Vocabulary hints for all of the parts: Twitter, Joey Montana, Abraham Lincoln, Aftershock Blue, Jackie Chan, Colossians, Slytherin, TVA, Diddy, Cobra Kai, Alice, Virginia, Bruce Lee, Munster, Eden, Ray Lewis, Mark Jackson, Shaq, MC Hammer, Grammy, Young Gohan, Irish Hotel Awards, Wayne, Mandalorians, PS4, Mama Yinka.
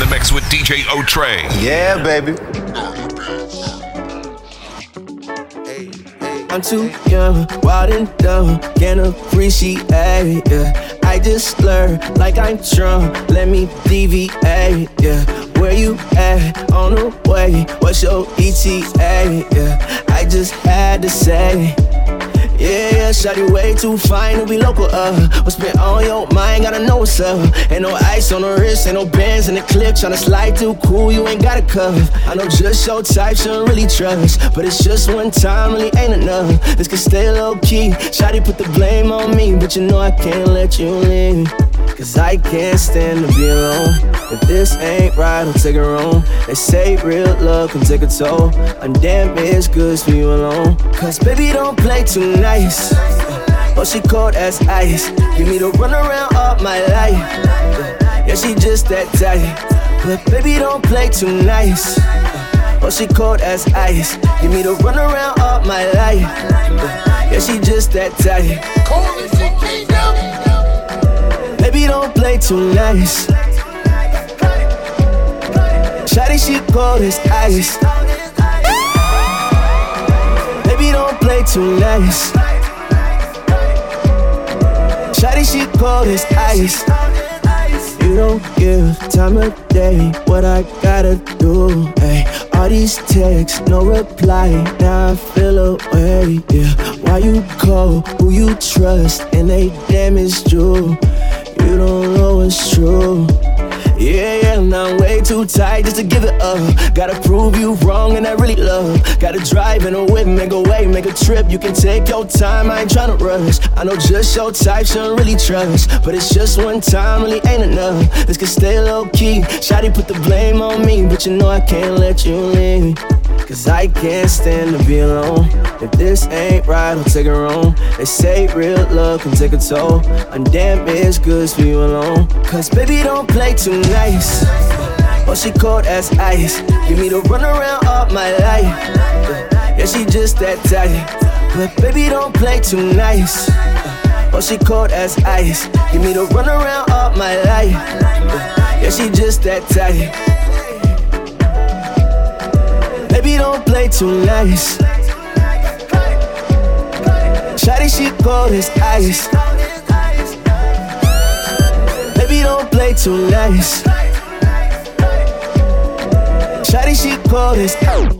in the mix with DJ O-Trey. Yeah, baby. I'm too young, wild and dumb, can't appreciate it, yeah. I just slur like I'm drunk, let me TVA, yeah. Where you at, on the way, what's your ETA, yeah. I just had to say, yeah, shawty way too fine to be local, what's been on your mind, gotta know what's up. Ain't no ice on the wrist, ain't no bands in the clip. Tryna slide too cool, you ain't got a cuff. I know just your type, shouldn't really trust, but it's just one time, really ain't enough. This could stay low-key, shawty put the blame on me, but you know I can't let you leave, cause I can't stand to be alone. If this ain't right, I'll take a roam. They say real love can take a toll. I'm damaged goods for you alone, cause baby don't play too nice. Oh, she cold as ice. Give me the runaround all my life. Yeah, she just that tight. But baby don't play too nice. Oh, she cold as ice. Give me the runaround all my life. Yeah, she just that tight. Baby, don't play too nice. Shawty, she cold as ice. Baby, don't play too nice. Shawty, she cold as ice. You don't give time of day what I gotta do, ay. All these texts, no reply, now I feel away, yeah. Why you call, who you trust, and they damaged you. You don't know it's true. Yeah, now I'm way too tight just to give it up. Gotta prove you wrong and I really love. Gotta drive in a whip, make a way, make a trip. You can take your time, I ain't tryna rush. I know just your type, shouldn't really trust, but it's just one time, really ain't enough. This could stay low-key, shawty put the blame on me, but you know I can't let you leave, cause I can't stand to be alone. If this ain't right, I'll take a roam. They say real love can take a toll. I'm damaged goods for you alone, cause baby don't play too nice. Oh, she cold as ice. Give me the runaround all my life. Yeah, she just that tight. But baby don't play too nice. Oh, she cold as ice. Give me the runaround all my life. Yeah, she just that tight. Baby, don't play too nice. Shawty, she cold as ice. Baby, don't play too nice. Shawty, she cold as ice.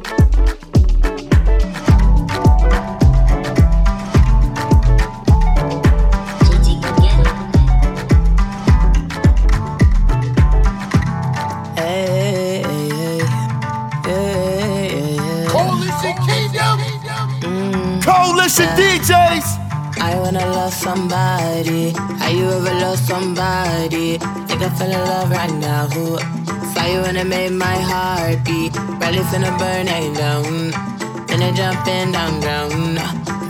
I wanna love somebody. How you ever love somebody? Think I fell in love right now. Saw you and it made my heart beat. Probably finna burn it down. Finna jump in down ground.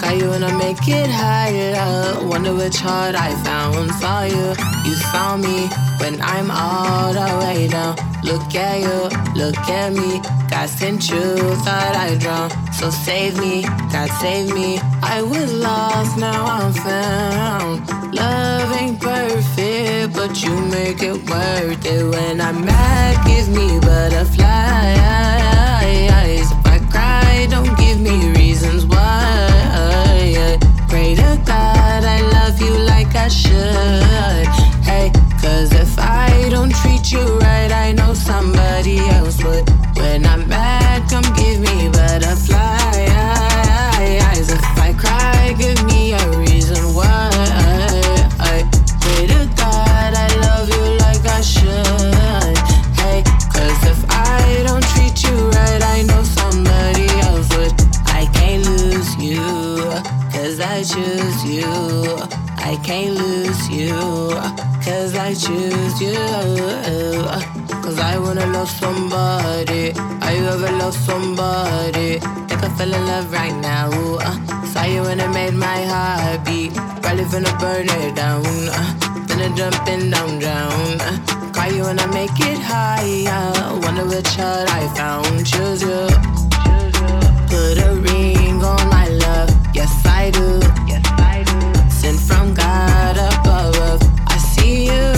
Call you and I make it higher. Wonder which heart I found. Saw you, you found me when I'm all the way down. Look at you, look at me. God sent you, thought I'd drown. So save me, God save me. I was lost, now I'm found. Love ain't perfect, but you make it worth it. When I'm mad, give me butterflies. If I cry, don't give me reasons why. Pray to God I love you like I should. Hey, cause if I don't treat you right, I know somebody else would. When I'm mad, come give me butterflies. If I cry, give me a reason why. I pray to God I love you like I should. Hey, cause if I don't treat you right, I know somebody else would. I can't lose you, cause I choose you. I can't lose you, cause I choose you. Cause I wanna love somebody. Are you ever love somebody? Think I fell in love right now. Saw you and it made my heart beat. Probably finna burn it down. Finna jumpin' down. Call you and I make it higher. Wonder which heart I found. Choose you. Put a ring on my love. Yes, I do. Sent from God above. I see you.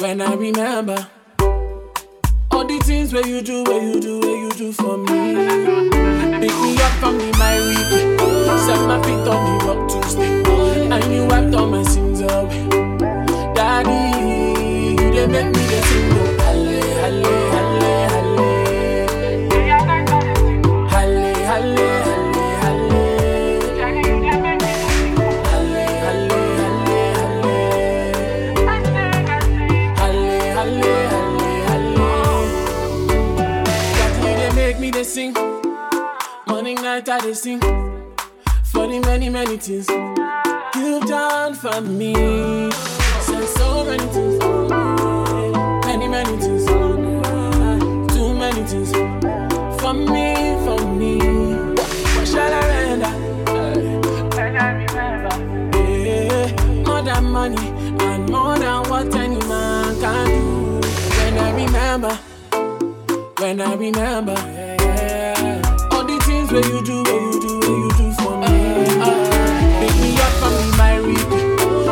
when I remember all the things where you do, where you do, where you do for me. Pick me up from the miry clay, set my feet on the rock to stay, and you wiped all my sins away. Daddy, they make me the sing oh, halle, halle, halle, halle, halle, halle, halle, halle, halle, halle, they make me the sing. Morning, night, I they sing for the many, many things you've done for me. Said so many things, many, many things, too many things for me, for me. What shall I render? When I remember, yeah, more than money and more than what any man can do. When I remember, when I remember, yeah, all the things where you do, where you do, where you do for me. Pick me up from my reach.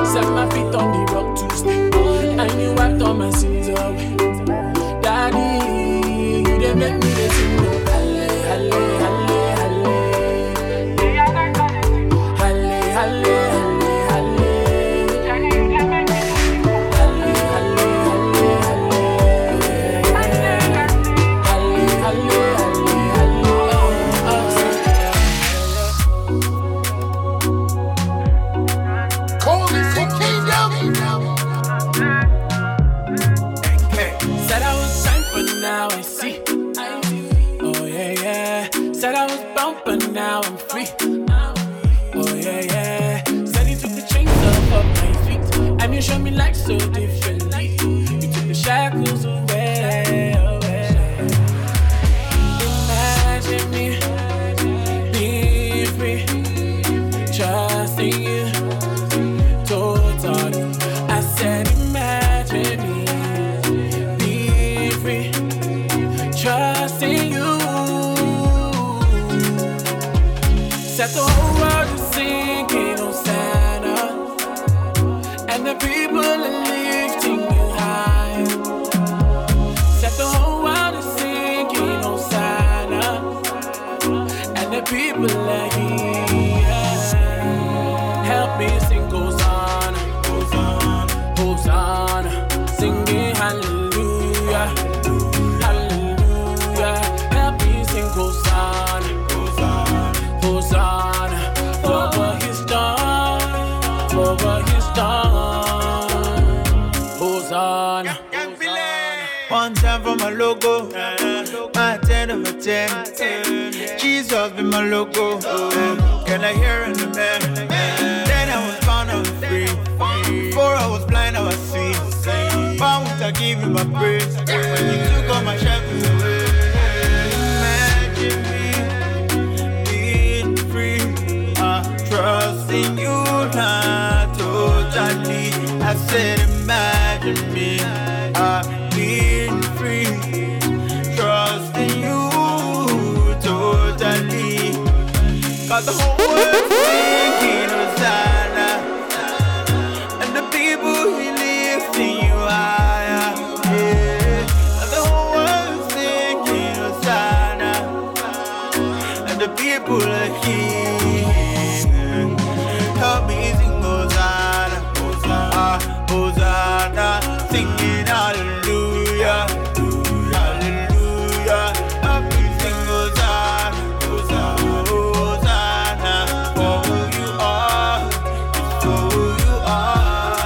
Set my feet on the rock to stay, and you wiped all my sins away. Daddy, you didn't make me the same. Halle, halle, halle, halle, halle, halle, halle, halle, halle, halle, halle, halle. Now I'm free. Oh yeah, yeah. Suddenly took the chains off of my feet, and you showed me life so differently. You took the shackles away, away. Imagine me, leave me, trusting you totally. I said imagine me, leave me, trusting you. Set the whole world to singing Hosanna, and the people are lifting you high. Set the whole world to singing Hosanna, and the people are here. Help me sing Hosanna, Hosanna, Hosanna, singing hallelujah, hallelujah. Help me sing Hosanna. Hosanna, for what he's done, for what he's done. Hosanna. One time for my logo, my 10 over 10. Jesus be my logo. Can I hear an amen? Then I was found, I was free. Before I was blind, I was seen. Why would I give you my praise when you took all my shackles away? Trusting you not totally. I said imagine me, I've been free. Trusting you totally. Got the whole world thinking Hosanna, and the people he lifting you higher. Yeah. Got the whole world thinking Hosanna, and the people are here. Singing hallelujah, hallelujah. Happy single time, Hosanna. For who you are, it's for who you are.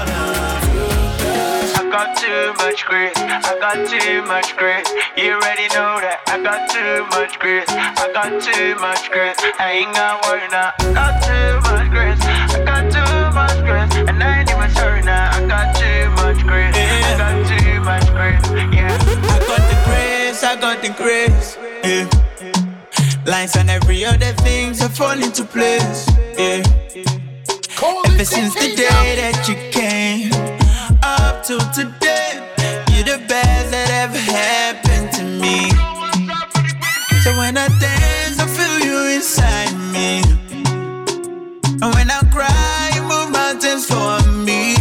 I got too much grace, I got too much grace. You already know that I got too much grace, I got too much grace. I ain't got worry now. I got too much grace, I got too much grace, and I ain't even sorry now. I got too much grace. I got too much grace, yeah. I got the grace, I got the grace, yeah. Lines and every other things have fallen into place, yeah. Ever since the day that you came, up till today, you're the best that ever happened to me. So when I dance, I feel you inside me, and when I cry, you move mountains for me.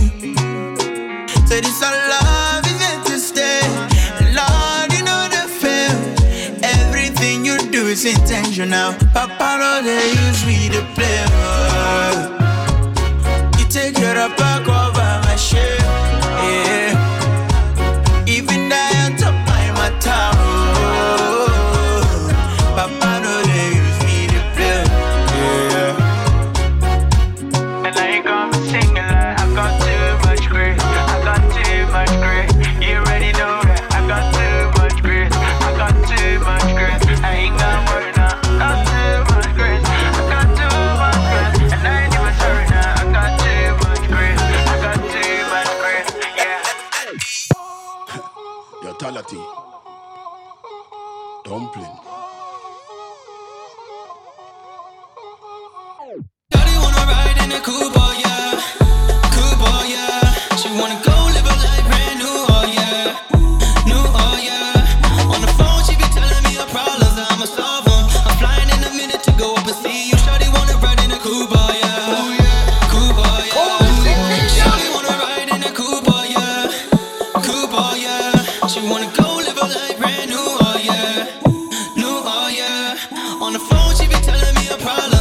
So this our love is now. Papa no dey use me to play. You take your back over my shit. Yeah. Even die on top of my town. Papa no dey use me to play. Yeah. And I ain't gonna sing a lot. I've got too much grit. I've got too much grit. You already know that. I've got too much grit. I've got too much grit. I ain't gonna worry now. I've got too much grit. I've got too much grit. And I ain't even sorry now. I've got too much grit. I've got too much grit. Yeah. Your talent. Dumpling. Daddy wanna ride in a Cobra, yeah. Cobra, yeah. She wanna go live a life brand new, oh yeah. New, oh yeah. On the phone she be telling me her problems, I'ma solve them. I'm flying in a minute to go up and see you. Shawty wanna ride in a Cobra, yeah. Cobra, yeah. Shawty wanna ride in a Cobra, yeah. Cobra, yeah. She wanna go live a life brand new, oh yeah. New, oh yeah. On the phone she be telling me her problems.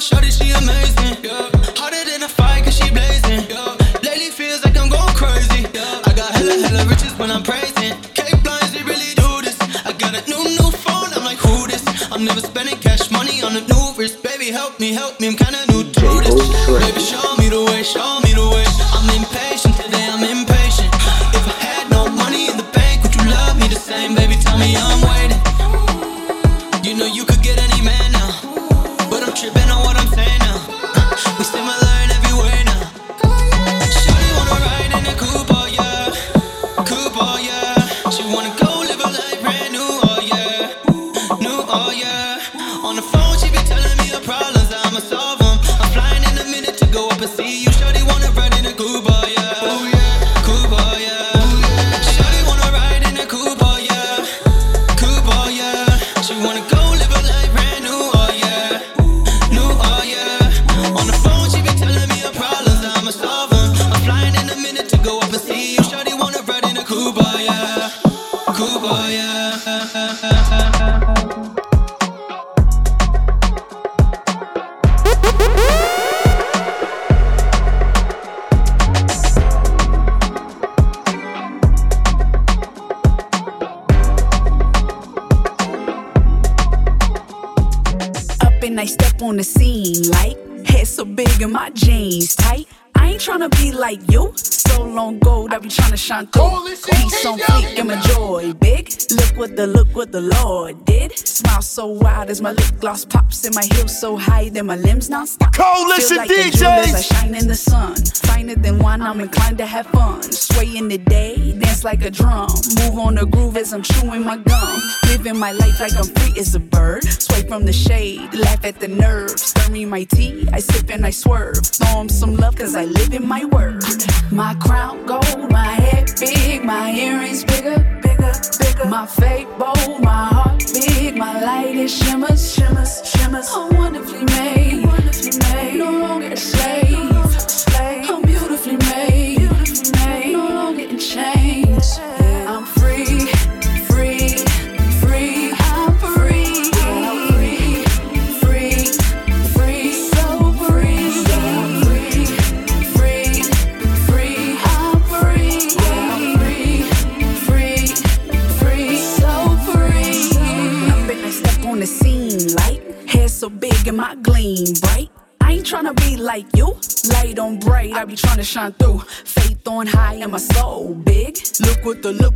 Shawty, she amazing, yeah. Hotter than a fire, cause she blazing, yeah. Lately feels like I'm going crazy, yeah. I got hella, hella riches when I'm praising. Cake blinds, they really do this. I got a new phone, I'm like, who this? I'm never spending cash money on a new wrist. Baby, help me, I'm kinda new to this. Baby, show me the way. I'm impatient, today I'm impatient. If I had no money in the bank, would you love me the same? Baby, tell me I'm waiting. You know you could get any man now, but I'm tripping on what I'm saying now. We similar in every way now. Shawty wanna ride in a Cobra, yeah. Cobra, yeah. She wanna go live a life brand new, oh yeah. New, oh yeah. On the phone she be telling me her problems, I'ma solve them. I'm flying in a minute to go up and see you. Shawty wanna ride in a Cobra, yeah. Cobra, yeah. Shawty wanna ride in a Cobra, yeah. Cobra, yeah. She wanna go live a life brand new, oh yeah. Oh yeah, on the phone she be telling me her problems, I'ma solve them. I'm flying in a minute to go up and see you. Shawty wanna ride in a Cobra, yeah. Cobra, yeah. Up and I step on the scene. So big and my jeans tight. I ain't tryna be like you. So long ago that we tryna shine through. Peace on fleek and my joy big. Look what the Lord did. Smile so wide as my lip gloss pops, and my heels so high that my limbs non-stop. Feel like DJs. The jewelers I shine in the sun. Finer than wine, I'm inclined to have fun. Sway in the day, dance like a drum. Move on the groove as I'm chewing my gum. Living my life like I'm free as a bird. Sway from the shade, laugh at the nerves. Stir me my tea, I sip and I swerve. Throw 'em some love cause I live in my word. My crown gold, my head big, my earrings bigger. My faith bold, my heart big, my light it shimmers. I'm wonderfully made, no longer a slave. I'm beautifully made, no longer in chains. I'm free. I'm free, so free. I'm free, so free. Up and I step on the scene like hair so big and my gleam bright. I ain't tryna be like you, light on bright, I be tryna shine through. Faith on high and my soul big. Look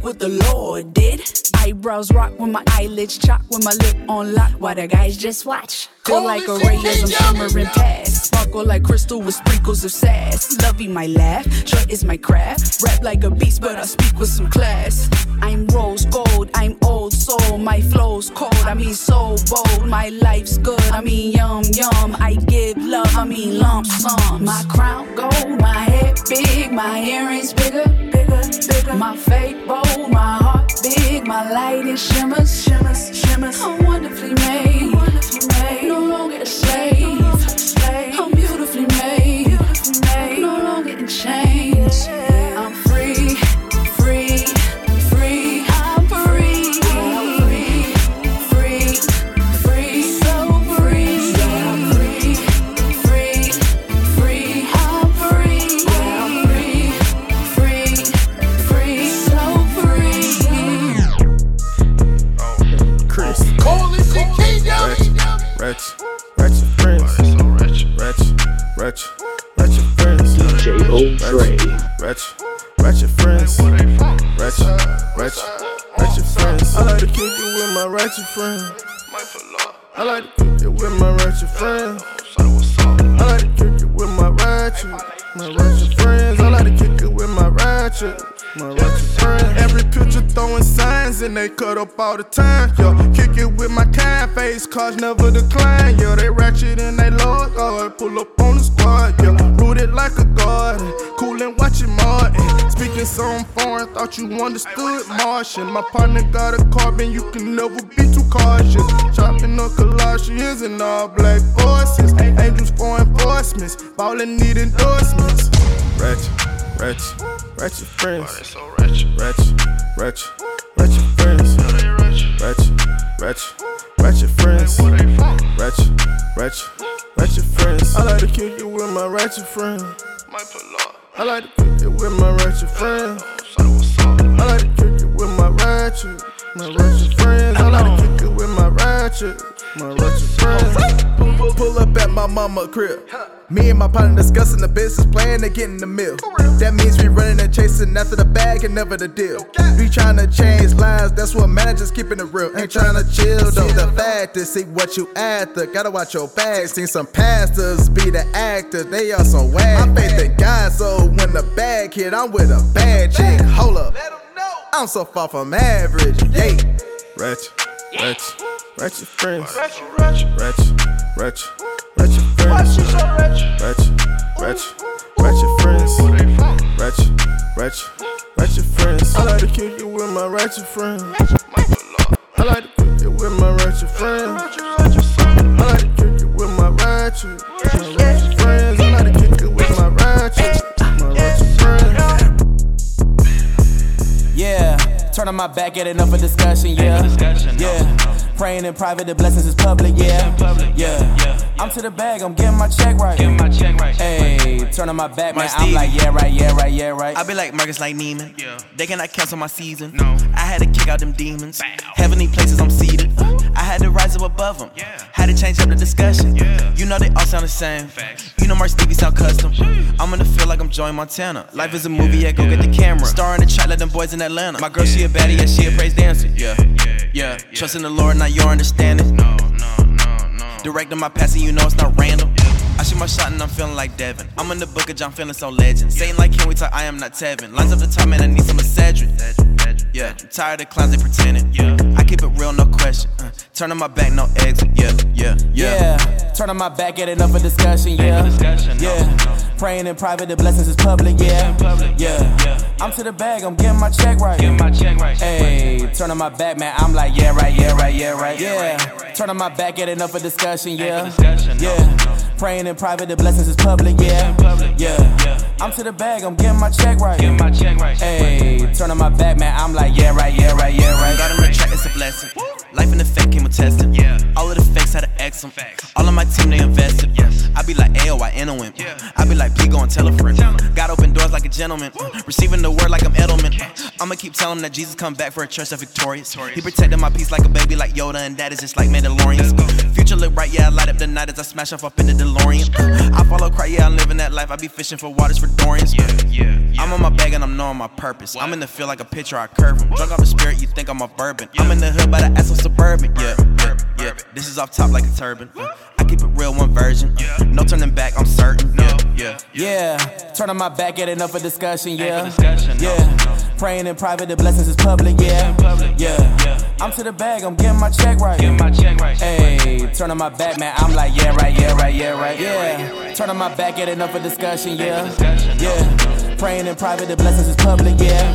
what the Lord did. Eyebrows rock with my eyelids chalk, with my lip on lock, while the guys just watch. Feel like a ray as I'm shimmering past. Sparkle like crystal with sprinkles of sass. Lovey my laugh, joy is my craft. Rap like a beast but I speak with some class. I'm rose gold, I'm old soul. My flow's cold, I mean so bold. My life's good, I mean yum. I give love, I mean lump sums. My crown gold, my head big, my earrings bigger. My faith bold, my heart big, my light it shimmers. I'm wonderfully made, no longer a slave. I'm beautifully made, no longer in chains. Ratchet, ratchet friends. Ratchet, ratchet, ratchet friends. I like to kick it with my ratchet friends. I like to kick it with my ratchet friends. I like to kick it with my ratchet friends. I like to kick it with my ratchet friends. Every picture throwing signs and they cut up all the time. Yo, kick it with my kind face, cars never decline. Yo, they ratchet and they logo, pull up on the squad. Yo, rooted like a garden, cool and watching Martin. Speaking some foreign, thought you understood Martian. My partner got a carbon, you can never be too cautious. Chopping up Colossians and all black horses. Angels for enforcements, ballin' need endorsements. Ratchet, ratchet, ratchet friends. Ratchet, ratchet, ratchet friends. Ratchet, ratchet, ratchet friends. Ratchet, ratchet, ratchet friends. I like to kick it with my ratchet friend. I like to kick it with my ratchet friends. I like to kick it with my ratchet friends. I like to kick it with my ratchet friends. Pull up at my mama crib. Me and my partner discussing the business plan and getting the meal. That means we running and chasing after the bag and never the deal. We tryna change lives, that's what managers keeping it real. Ain't tryna chill though. See the fact is, see what you after. Gotta watch your bags. Seen some pastors be the actors, they are so whack. I faith in God, so when the bag hit, I'm with a bad chick. Hold up, I'm so far from average. Yay. Ratchet, ratchet, ratchet friends. Ratchet, ratchet, ratchet, ratchet friends. Ratchet, ratchet, ratchet friends. Ratchet, ratchet, ratchet friends. I like to kick it with my ratchet friends. I like to kick it with my ratchet friends. I like to kick it with my ratchet, my ratchet friends. I like to kick it with my ratchet friends. Yeah, turning my back at enough of discussion, yeah, yeah. Praying in private, the blessings is public, yeah. Yeah. I'm to the bag, I'm getting my check right. Ayy, turning my back, man. I'm like, yeah, right, yeah, right, yeah, right. I be like Marcus, like Neiman. Yeah. They cannot cancel my season. No. I had to kick out them demons. Bow. Heavenly places I'm seated. Ooh. I had to rise up above them. Yeah. Had to change up the discussion. Yeah. You know they all sound the same. Facts. You know Mark Stevie sound custom. Jeez. I'm gonna feel like I'm Joey Montana. Life is a movie, yeah, go get the camera. Star in the track like them boys in Atlanta. My girl, she a baddie, yeah, she a praise dancer. Yeah. Trust in the Lord, now you're understanding. No. Directing my passing, you know it's not random. I shoot my shot and I'm feeling like Devin. I'm in the book of John, feeling so legend. Saying like, can we talk? I am not Tevin. Lines up the time and I need some of Cedric. Yeah, I'm tired of clowns, they pretending. Yeah, I keep it real, no question. Turning my back, no exit. Yeah. Turning my back at enough of discussion. Yeah. Praying in private, the blessings is public. Yeah. I'm to the bag, I'm getting my check right. Hey, turning my back, man. I'm like, yeah, right. Yeah. Turning my back at enough of discussion. Yeah. Praying in private, the blessings is public, yeah. I'm to the bag, I'm getting my check right. Hey, turning my back, man, I'm like, yeah, right. Got in the track, it's a blessing. Life in the fake came with testing. All of the fakes had to X them. All of my team, they invested. I be like, ayo, I enter him. I be like, please go and tell a friend. God open doors like a gentleman. Receiving the word like I'm Edelman. I'ma keep telling him that Jesus come back for a church that's victorious. He protected my peace like a baby, like Yoda, and that is just like Mandalorians. Future look right, yeah, I light up the night as I smash off up in the DeLorean. I follow Christ, yeah, I'm living that life. I be fishing for waters for Dorians. I'm on my bag and I'm knowing my purpose. I'm in the field like a pitcher, I curve him. Drunk off the spirit, you think I'm a bourbon. I'm in the hood by the ass of suburban. Yeah. This is off top like a turban. I keep it real, one version. No turning back, I'm certain. Yeah. Turning my back at enough of discussion. Yeah. Praying in private, the blessings is public. Yeah. I'm to the bag, I'm getting my check right. Hey, turning my back, man. I'm like, yeah, right. Yeah. Turning my back at enough of discussion. Yeah. Praying in private, the blessings is public, yeah.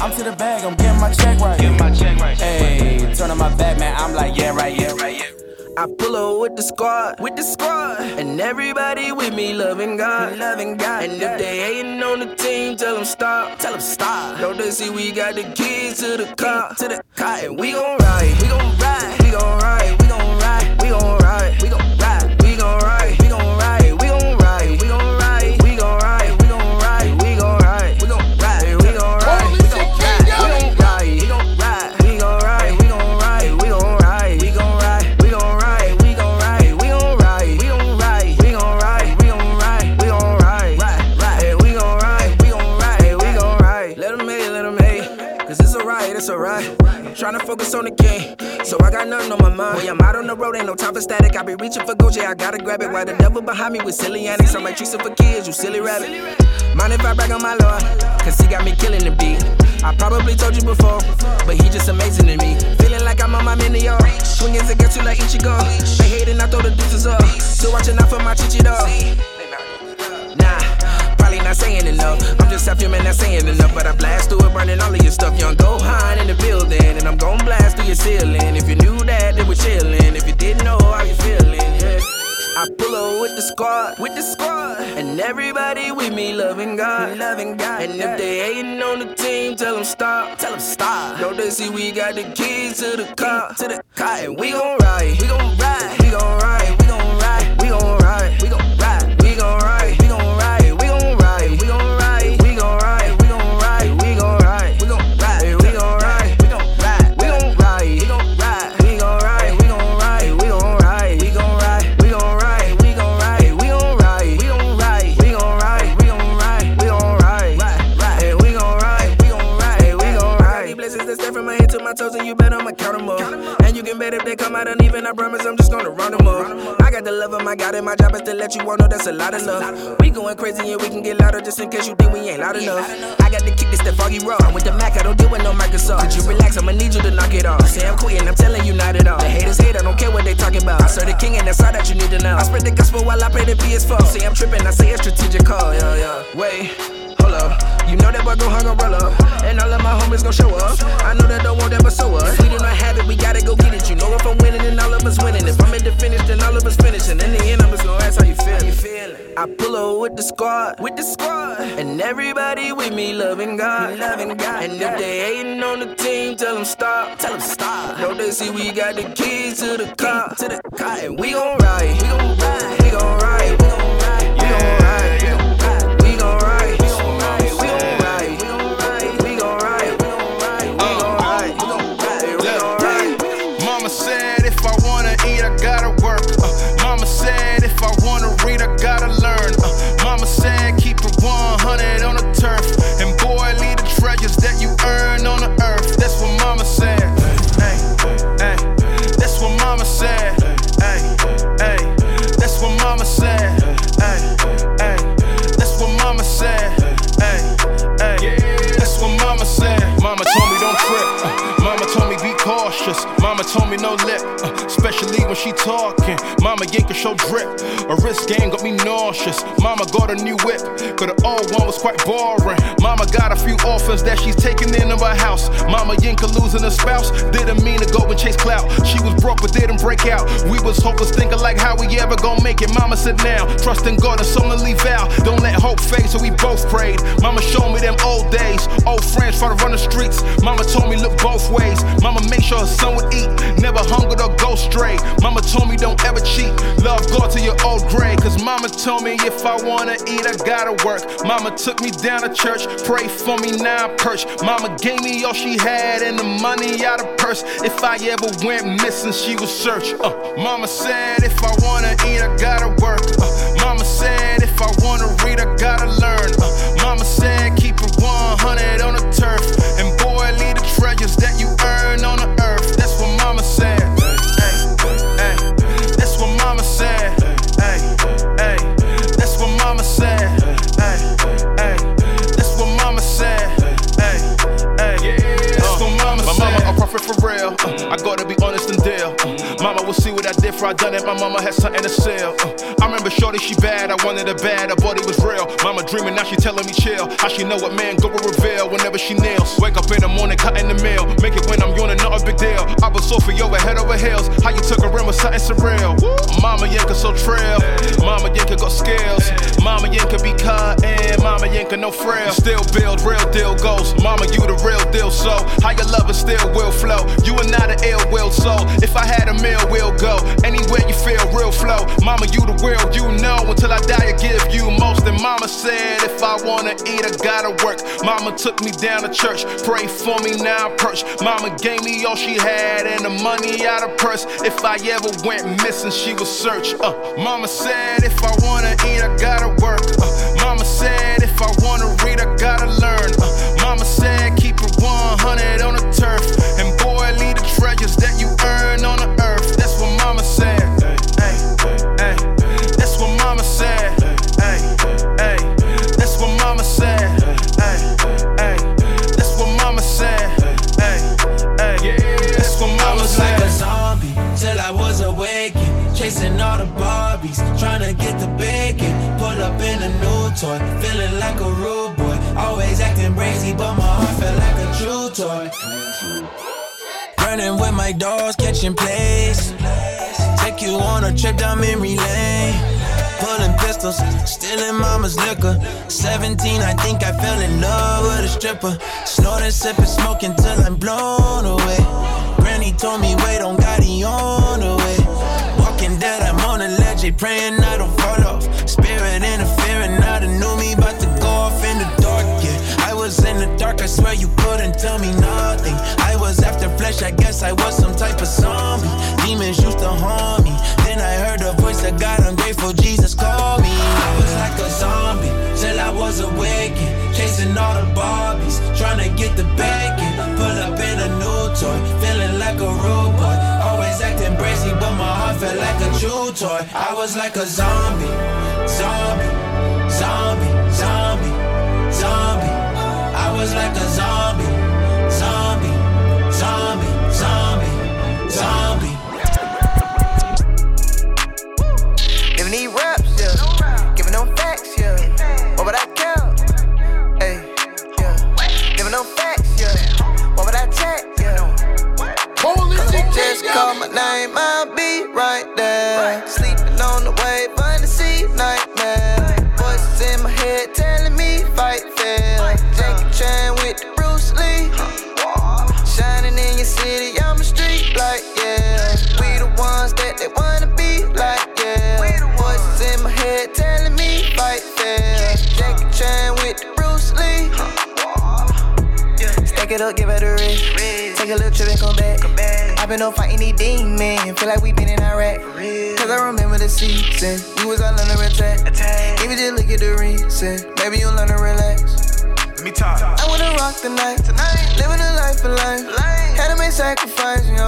I'm to the bag, I'm getting my check right. Hey, turning my back, man, I'm like, yeah, right. I pull up with the squad, and everybody with me loving God. And if they hating on the team, tell them stop. Don't they see we got the keys to the car, and we gon' ride, focus on the game, so I got nothing on my mind. Boy, I'm out on the road, ain't no time for static. I be reaching for Gucci, I gotta grab it. While the devil behind me with silly antics, I'm like Teresa for kids, you silly rabbit. Mind if I brag on my lord, cause he got me killing the beat. I probably told you before, but he just amazing to me. Feeling like I'm on my mini yard, swinging against you like Ichigo. They hating, I throw the deuces up, still watching out for my chichi dog. Not saying enough, I'm just half your man, not saying enough. But I blast through it, burning all of your stuff. Young Gohan in the building, and I'm gon' blast through your ceiling. If you knew that, then we're chillin'. If you didn't know how you feeling, yeah. I pull up with the squad, and everybody with me loving God. And if they hating on the team, tell them stop. Don't they see we got the keys to the car, and we gon' ride, we gon' ride, we gon' ride, we gon' ride, we gon' ride, we gon' ride, we gon' ride. And you bet I'ma count them up. And you can bet if they come out uneven, I promise I'm just gonna round them up. I got the love of my God, and my job is to let you all know that's a lot enough. We going crazy and we can get louder, just in case you think we ain't loud enough. I got the kick this that foggy rock. I'm with the Mac, I don't deal with no Microsoft. Could you relax? I'ma need you to knock it off. Say I'm quitting, I'm telling you not at all. The haters hate, I don't care what they talking about. I serve the king and that's all that you need to know. I spread the gospel while I play the PS4. Say I'm tripping, I say a strategic call. Yeah, yeah. Wait. You know that boy gon' hung and roll up, and all of my homies gon' show up. I know that don't want that, but so what? If we do not have it, we gotta go get it. You know if I'm winning, then all of us winning. If I'm at the finish, then all of us finishing. In the end, I'm just gon' ask how you feelin'. I pull up with the squad, and everybody with me loving God. And if they hating on the team, tell them stop. Know they see we got the keys to the car, and we gon' ride, we gon' ride, we gon' ride, we gon' ride, we gon' ride, we gon' ride, we gon' ride. Mama told me no lip, especially when she talking. Mama Yinka show drip, a wrist game got me nauseous. Mama got a new whip, cause the old one was quite boring. Mama got a few orphans that she's taking into her house. Mama Yinka losing a spouse, didn't mean to go and chase clout. She was broke but didn't break out. We was hopeless thinking like how we ever gonna make it. Mama said now, trust in God and solemnly vow. Don't let hope fade, so we both prayed. Mama showed me them old days, old friends try to run the streets. Mama told me look both ways, mama make sure her son would eat, never hungered or go stray. Mama told me don't ever cheat, love God to your old grave. Cause mama told me if I wanna eat, I gotta work. Mama took me down to church, pray for me, now I perch. Mama gave me all she had and the money out of purse. If I ever went missing, she would search. Mama said if I wanna eat, I gotta work. Mama said if I wanna read, I gotta learn. Mama said keep it 100 on the turf, and boy leave the treasures that you earn on the earth. For real, I gotta be honest and deal. Mama will see what I did for I done it. My mama had something to sell. I remember shorty, she bad, I wanted her bad, her body was real. Mama dreaming, now she telling me chill. How she know what man go will reveal whenever she nails. Wake up in the morning, cutting the meal. Make it when I'm yawning, not a big deal. I was so for you, head over heels. How you took her in was something surreal. Mama Yinka so trail. Mama Yinka got skills. Mama Yinka be cut and Mama Yinka no frail. Still build, real deal goals. Mama, you the real deal, so how your love is still will flow. You are not an ill-willed soul. If I had a meal, we'll go anywhere you feel real flow. Mama, you the world, you know. Until I die, I give you most. And mama said, if I wanna eat, I gotta work. Mama took me down to church, pray for me, now I perch. Mama gave me all she had and the money out of purse. If I ever went missing, she would search. Mama said, if I wanna eat, I gotta work. Mama said, if I wanna read, I gotta learn. Mama said, keep it 100 on the turf, and boy, lead the toy. Feeling like a rude boy. Always acting crazy, but my heart felt like a true toy. Running with my dogs, catching plays. Take you on a trip down memory lane. Pulling pistols, stealing mama's liquor. 17, I think I fell in love with a stripper. Snorting, sipping, smoking till I'm blown away. Granny told me, wait on God, he on the way. Walking dead, I'm on a ledge, praying I don't fall off. Spirit interfering, now the new me about to go off in the dark, yeah. I was in the dark, I swear you couldn't tell me nothing. I was after flesh, I guess I was some type of zombie. Demons used to harm me. Then I heard the voice of God, I'm grateful Jesus called me. I was like a zombie, till I was awakened. Chasing all the Barbies, trying to get the bacon. Pull up in a new toy, feeling like a robot. Always acting crazy, but my heart felt like a true toy. I was like a zombie, zombie, zombie, zombie, zombie. I was like a zombie, zombie, zombie, zombie, zombie. Giving these raps, yeah. Giving them facts, yeah. What would I count? Hey, yeah. Giving them facts, yeah. What would I check? Yeah. Cause you just call my name, I'll be right there. Sleeping on the way, fantasy nightmare. Voices in my head telling me fight fair. Jackie Chan with the Bruce Lee. Shining in your city, I'm a street light, yeah. We the ones that they wanna be like, yeah. Voices in my head telling me fight fair. Jackie Chan with the Bruce Lee. Stack it up, give it a risk. Take a little trip and come back. I've been on fighting these demons. Feel like we been in Iraq. Cause I remember the season. You was all on the attack. If you just look at the reason, maybe you'll learn to relax. Let me talk. I wanna rock the night. Tonight. Living a life of life. Had to make sacrifice, yo.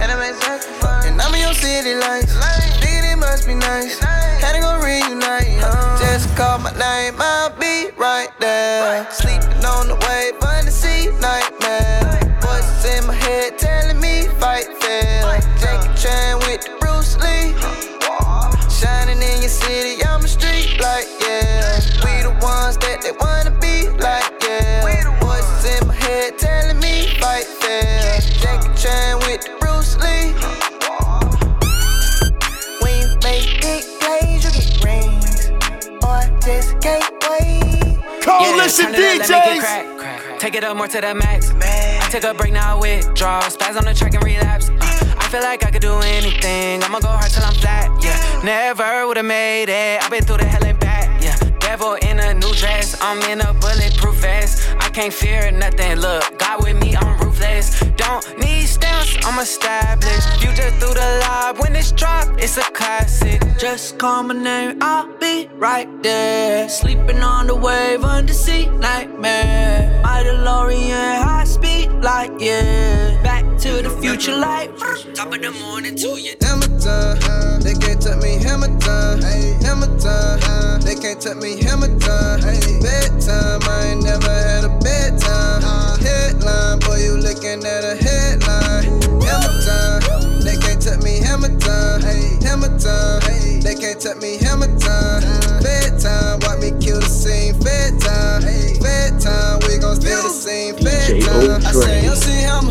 Had to make sacrifice. And I'm in your city lights. Nigga, it must be nice. Had to go reunite. Just call my name, I'll be right there. Sleeping on the way, fantasy nightmare. Voices in my head telling me fight fair. Jackie Chan with the Bruce Lee. Shining in your city, I'm a street light, yeah. We the ones that they wanna be like, yeah. Voices in my head telling me fight fair. Jackie Chan with the Bruce Lee. When you make big plays, you get rings. Or just can't wait. Coalition DJs! Take it up more to the max. I take a break, now I withdraw. Spaz on the track and relapse. I feel like I could do anything. I'ma go hard till I'm flat, yeah. Never would've made it. I've been through the hell and back, yeah. Devil in a new dress. I'm in a bulletproof vest. I can't fear nothing. Look, God with me, I'm ruthless. Don't need stamps, I'm established. Future through the live. When it's dropped, it's a classic. Just call my name, I'll be right there. Sleeping on the wave, undersea nightmare. My DeLorean, high speed light, yeah. Back to the future light. Top of the morning to you. Hammer time, they can't touch me. Hammer time, hammer time, they can't touch me. Hammer time, bedtime, I ain't never had a bedtime. Headline, boy, you looking at a headline. Hammer time, they can't touch me. Hammer time, hammer time, they can't touch me. Hammer time, bedtime, watch me kill the scene. Bedtime, bedtime, we gon' steal the scene. Bedtime, I say MC Hammer.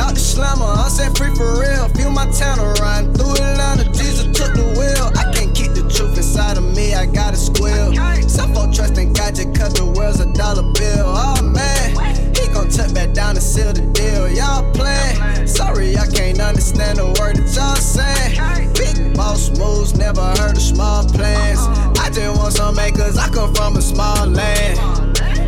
Out the slammer, I set free for real. Feel my town riding through Atlanta. Jesus took the wheel. I can't keep the truth inside of me, I gotta squeal. Some folk trust in God just cause the world's a dollar bill. Oh man, he gon' tuck back down and seal the deal. Y'all playing, sorry I can't understand a word that y'all saying. Big boss moves, never heard of small plans. I just want some makers, I come from a small land.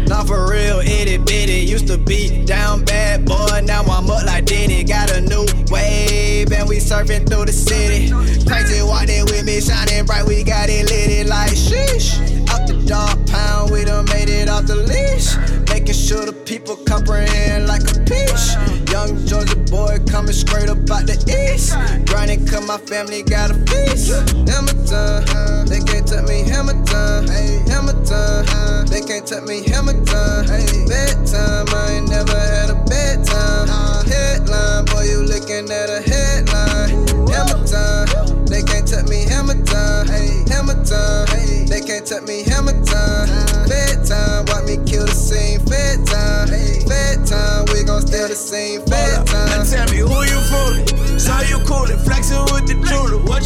Not for real, itty bitty. Used to be down bad, boy. Now I'm up like Diddy. Got a new wave, and we surfing through the city. Crazy walking with me, shining bright. We got it litty like sheesh. Out the dog pound, we done made it off the leash. Making sure the people comprehend like a peach. Young Georgia boy coming straight up out the east. Grinding 'cause my family got a piece. Hamilton, they can't touch me. Hamilton, Hamilton, they can't touch me. Hamilton. Bedtime, I ain't never had a bedtime. Headline, boy, you looking at a headline. Hammer time, they can't touch me. Hammer time, hammer time, they can't touch me. Hammer time,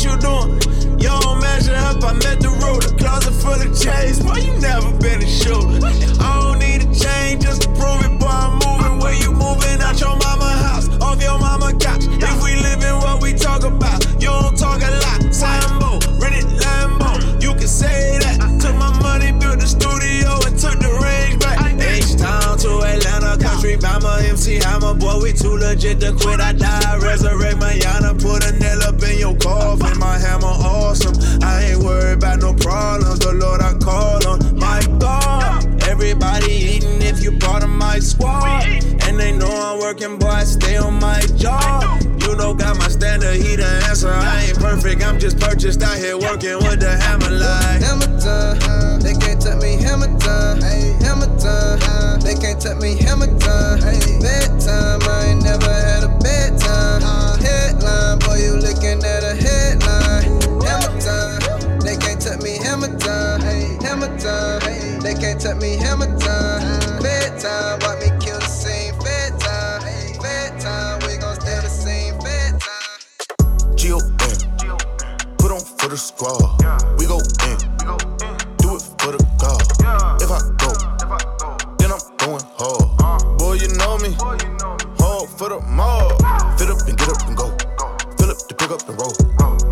what you doing. You don't measure up, I met the road. A closet full of chains, boy, you never been a shooter. I don't need a chain just to prove it, boy, I'm moving. Where you moving out your mama house, off your mama couch. If we living what we talk about, you don't talk a lot. Sambo, rented Lambo, you can say that. Took my money, built the studio, and took the range back. H-Town to Atlanta, country by my MC Hammer. Boy, we too legit to quit, I die, resurrect my yana. Put a nail up in your coffin, my hammer awesome. I ain't worried about no problems, the Lord I call on. My God, everybody eating if you part of my squad. And they know I'm working, boy, I stay on my job. You know got my standard, he the answer. I ain't perfect, I'm just purchased out here working with the hammer line. Hammer time, they can't touch me, hammer time. Hammer time, they can't touch me, hammer time. Bedtime, I ain't never had a bedtime. Headline, boy, you looking at a headline. Hammer time, they can't touch me, hammer time. Hammer time, they can't touch me, hammer time. Bedtime, watch me kill the same bedtime. Bedtime, we gon' stay the same bedtime. G-O-N, put on for the squad. We go in, do it for the God. If I go, going hard. Boy, you know me. Hard for the mob. Fill up and get up and go. Fill up to pick up and roll.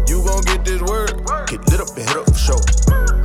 You gon' get this word. Get lit up and hit up for show.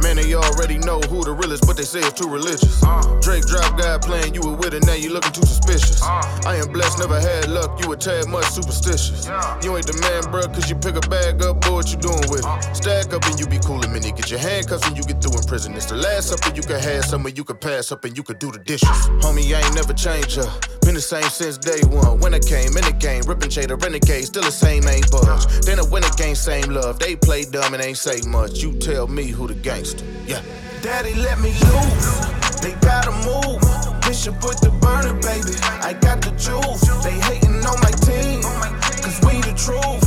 Man, they already know who the real is, but they say it's too religious. Drake drop guy playing, you were with it, now you looking too suspicious. I am blessed, never had luck, you a tad much superstitious. You ain't the man, bruh, cause you pick a bag up, boy, what you doing with it? Stack up and you be coolin', man, get your handcuffs when you get through in prison. It's the last supper, you can have some and you can pass up and you can do the dishes. Homie, I ain't never changed up, been the same since day one. When I came in the game, rippin' shade a renegade, still the same, ain't budge. Then I win the game, same love, they play dumb and ain't say much. You tell me who the gangster, yeah. Daddy let me loose, they gotta move. Bishop with the burner, baby, I got the juice. They hating on my team, cause we the truth.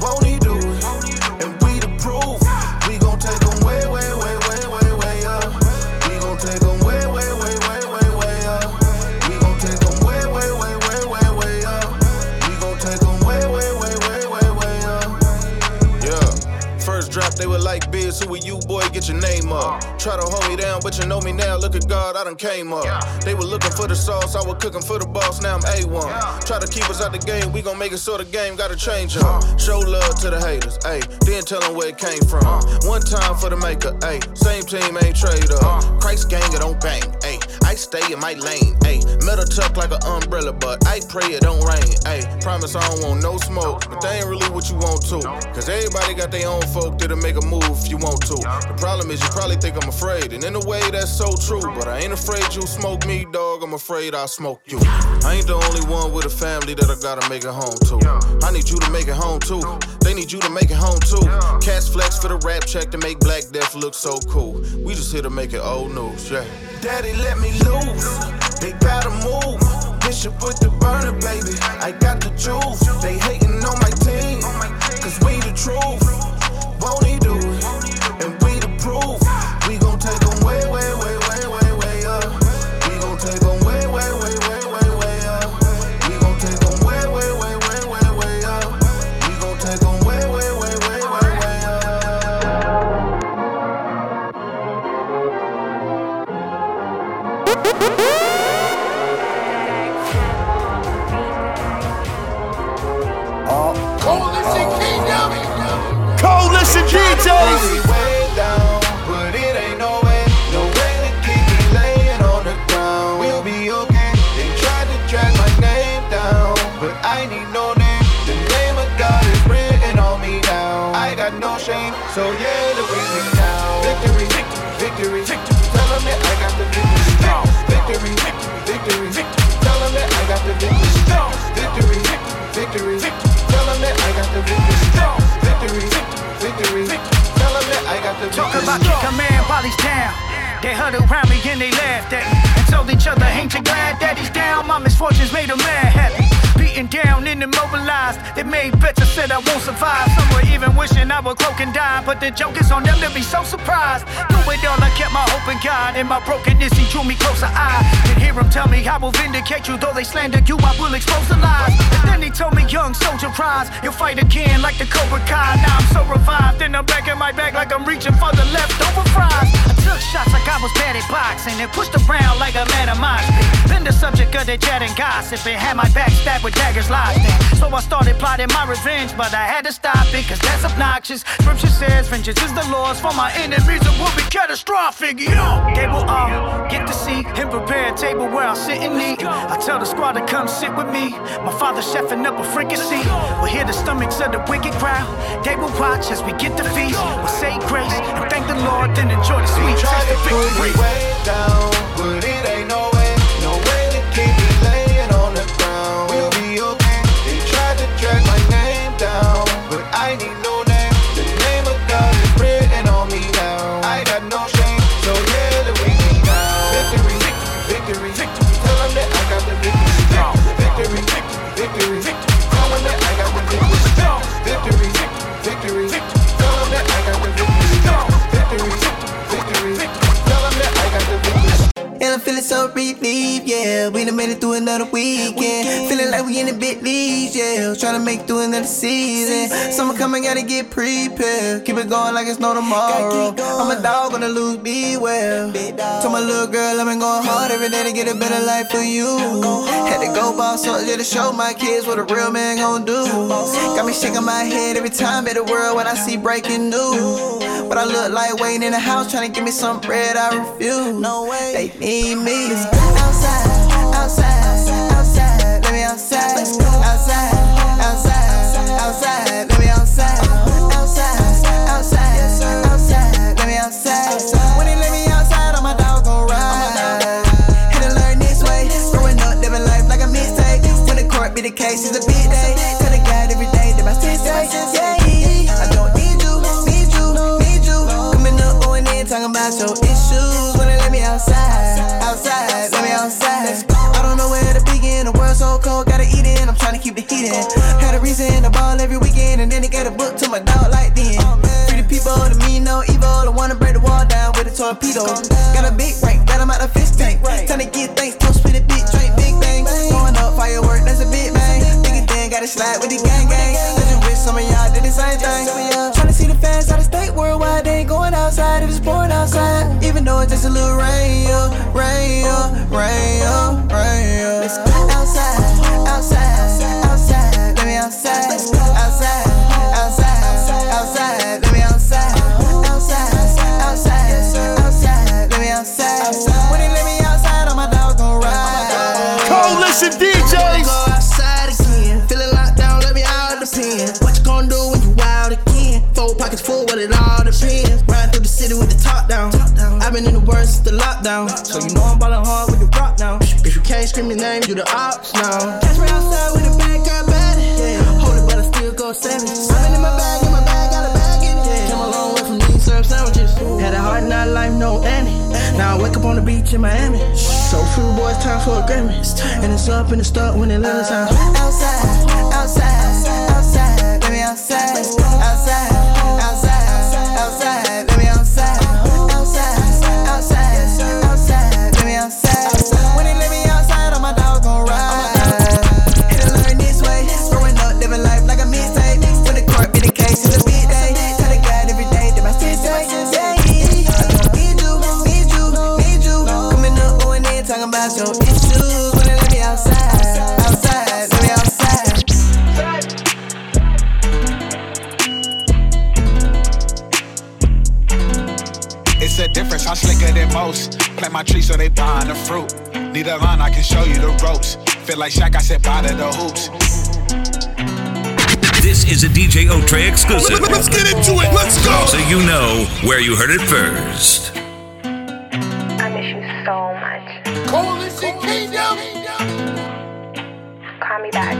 Won't he do it, and we the proof. We gon' take them way, way, way, way, way, way up. We gon' take them way, way, way, way, way, way up. We gon' take them way, way, way, way, way, way up. We gon' take them way, way, way, way, way, way up. Yeah. First drop, they were like, "Biz, who are you, boy? Get your name up." Try to hold me down, but you know me now. Look at God, I done came up. They were looking for the sauce, I was cooking for the boss. Now I'm A1. Try to keep us out the game, we gon' make it so the game gotta change up. Show love to the haters, ayy. Then tell them where it came from. One time for the maker, ayy. Same team, ain't trade up. Christ gang, it don't bang, ayy. I stay in my lane, ayy. Metal tuck like an umbrella, but I pray it don't rain, ayy. Promise I don't want no smoke, but they ain't really what you want to. Cause everybody got their own folk that'll make a move if you want to. The problem is you probably think I'm afraid, and in a way that's so true. But I ain't afraid you'll smoke me, dog. I'm afraid I'll smoke you. I ain't the only one with a family that I gotta make it home to. I need you to make it home too. They need you to make it home too. Cast flex for the rap check to make Black Death look so cool. We just here to make it old news, yeah. Daddy let me loose, they gotta move. Bishop with the burner, baby, I got the juice. They hating on my team, cause we the truth. Won't he do it? And we the proof. We gon' take them way, way, way, way, way, way up. We gon' take them way, way, way, way, way, way up. We gon' take them way, way, way, way, way, way up. We gon' take them way, way, way, way, way, way up. Listen, DJs! Way down, but it ain't no way. No way to keep me laying on the ground. We'll be okay. They tried to drag my name down, but I need no name. The name of God is written on me now. I got no shame, so yeah, the reason now. Victory, victory, victory. Tell them that I got the victory. Victory, victory, victory. Tell them that I got the victory. Victory, victory, victory. Tell them that I got the victory. Victory, victory, tell them that I got the victory. Talk about kick a man while he's down. They huddled around me and they laughed at me and told each other, ain't you glad that he's down? My misfortunes made him mad happy. Beaten down and immobilized, they made bets and said I won't survive. Some were even wishing I would croak and die, but the joke is on them to be so surprised. Through it all, I kept my hope in God. In my brokenness, he drew me closer. I can hear him tell me I will vindicate you. Though they slander you, I will expose the lies. And then he told me young soldier rise. You'll fight again like the Cobra Kai. Now I'm so revived, and I'm back in my bag like I'm reaching for the leftover fries. I took shots like I was bad at boxing and pushed around like a man of mine. Been the subject of the chat and gossip and had my back stabbed with daggers lodged in. So I started plotting my revenge, but I had to stop it, cause that's obnoxious. Scripture says vengeance is the Lord's, for my enemies it will be catastrophic. Yeah. They will all get to see and prepare a table where I'll sit and eat. I tell the squad to come sit with me. My father's chefing up a fricassee. We'll hear the stomachs of the wicked crowd. They will watch as we get the feast. We'll say grace and thank the Lord, then enjoy the sweet taste of victory. Way down, but it ain't no way. No way to keep me laying on the ground. We'll be okay. They tried to drag my name down, but I need no. Feeling so relieved, yeah. We done made it through another weekend. Feeling like we in the big leagues, yeah. Trying to make it through another season. Summer coming, gotta get prepared. Keep it going like it's no tomorrow. I'm a dog on the loose, be well. Told my little girl I've been going hard every day to get a better life for you. Had to go buy something to show my kids what a real man gon' do. Got me shaking my head every time at the world when I see breaking news. But I look like Wayne in the house trying to give me some bread, I refuse. No way. They need me. Outside, outside, outside. Let me outside. Outside, outside, outside. Let me outside. Outside, outside, outside. Let me outside. When they let me outside, all my dog gon' ride. Had to learn this way. Growing up, living life like a mistake. When the court be the case, it's a big day. Tell the God every day that my sister's day. Talking about your issues when they let me outside, outside, let me outside. I don't know where to begin, the world's so cold, gotta eat in. I'm trying to keep the heat in. Had a reason to ball every weekend, and then they got a book to my dog like then. Free the people, to me no evil. I wanna break the wall down with a torpedo. Got a big rank, got 'em out of fish tank. Time to get thanks, toast with a big drink, big bang. Throwing up firework, that's a big bang. Big thing, gotta slide with the gang gang. Let you wish some of y'all did the same thing. Tryna see the fans out of state worldwide, they ain't going outside if it's pouring. Outside, even though it's just a little rain, yo, rain, yo, rain, yo, rain, yo. Let's go outside, outside, outside, let me outside. Outside, outside, outside, let me outside. Outside, outside, outside, let me outside. When they let me outside, all my dogs gon' ride. Coalition DJs! I wanna go outside again, feeling locked down, let me out of the pen. What you gon' do when you wild again? Four pockets full, well, it all depends. City with the top down. I've been in the world since the lockdown. So you know I'm ballin' hard with the rock now. If you can't scream your name, you the ops now. Catch me outside with a bad girl bad. Yeah. Hold it, but I still go savage. I've been in my bag, got a bag in it. Came a long way from these syrup sandwiches. Had a hard night life, no ending. Now I wake up on the beach in Miami. So free boys, time for a Grammy. And it's up in the start when it little time. Outside, outside, outside. Let me outside, outside, outside, outside. I'm slicker than most. Plant my tree so they buying the fruit. Need a line, I can show you the ropes. Feel like Shaq, I said buy to the hoops. This is a DJ O-Trey exclusive. Let's get into it, let's go. So you know where you heard it first. I miss you so much. Call me back.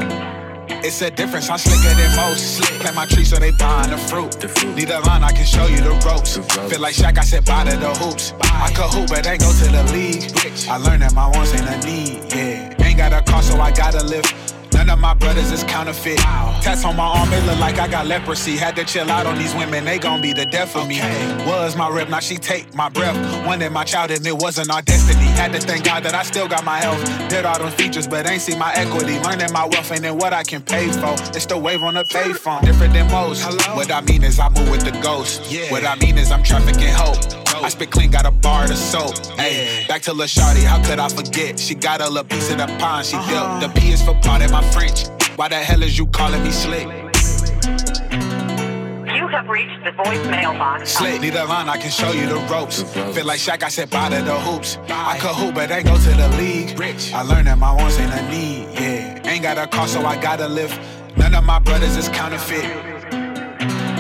It's a difference, I'm slicker than most. Plant my tree so they buying the fruit. Need a line, I can show you the ropes. Feel like Shaq, I said buy to the hoops. I could hoop, but ain't go to the league. I learned that my wants ain't a need, yeah. Ain't got a car, so I gotta live. None of my brothers is counterfeit. Tats on my arm, it look like I got leprosy. Had to chill out on these women, they gon' be the death of me. Was my rep, now she take my breath. Wanted my child and it wasn't our destiny. Had to thank God that I still got my health. Did all them features, but ain't see my equity. Learning my wealth ain't in what I can pay for. It's the wave on the payphone, different than most. What I mean is I move with the ghost. What I mean is I'm trafficking hope. I spit clean, got a bar to soap. Ayy, back to Lil Shawty, how could I forget? She got a little piece of the pond she dealt. The P is for part of my French. Why the hell is you calling me slick? You have reached the voicemail box. Slick, need a line, I can show you the ropes. Feel like Shaq, I said bye to the hoops. I could hoop, but ain't go to the league. Rich, I learned that my wants ain't a need, yeah. Ain't got a car, so I gotta live. None of my brothers is counterfeit.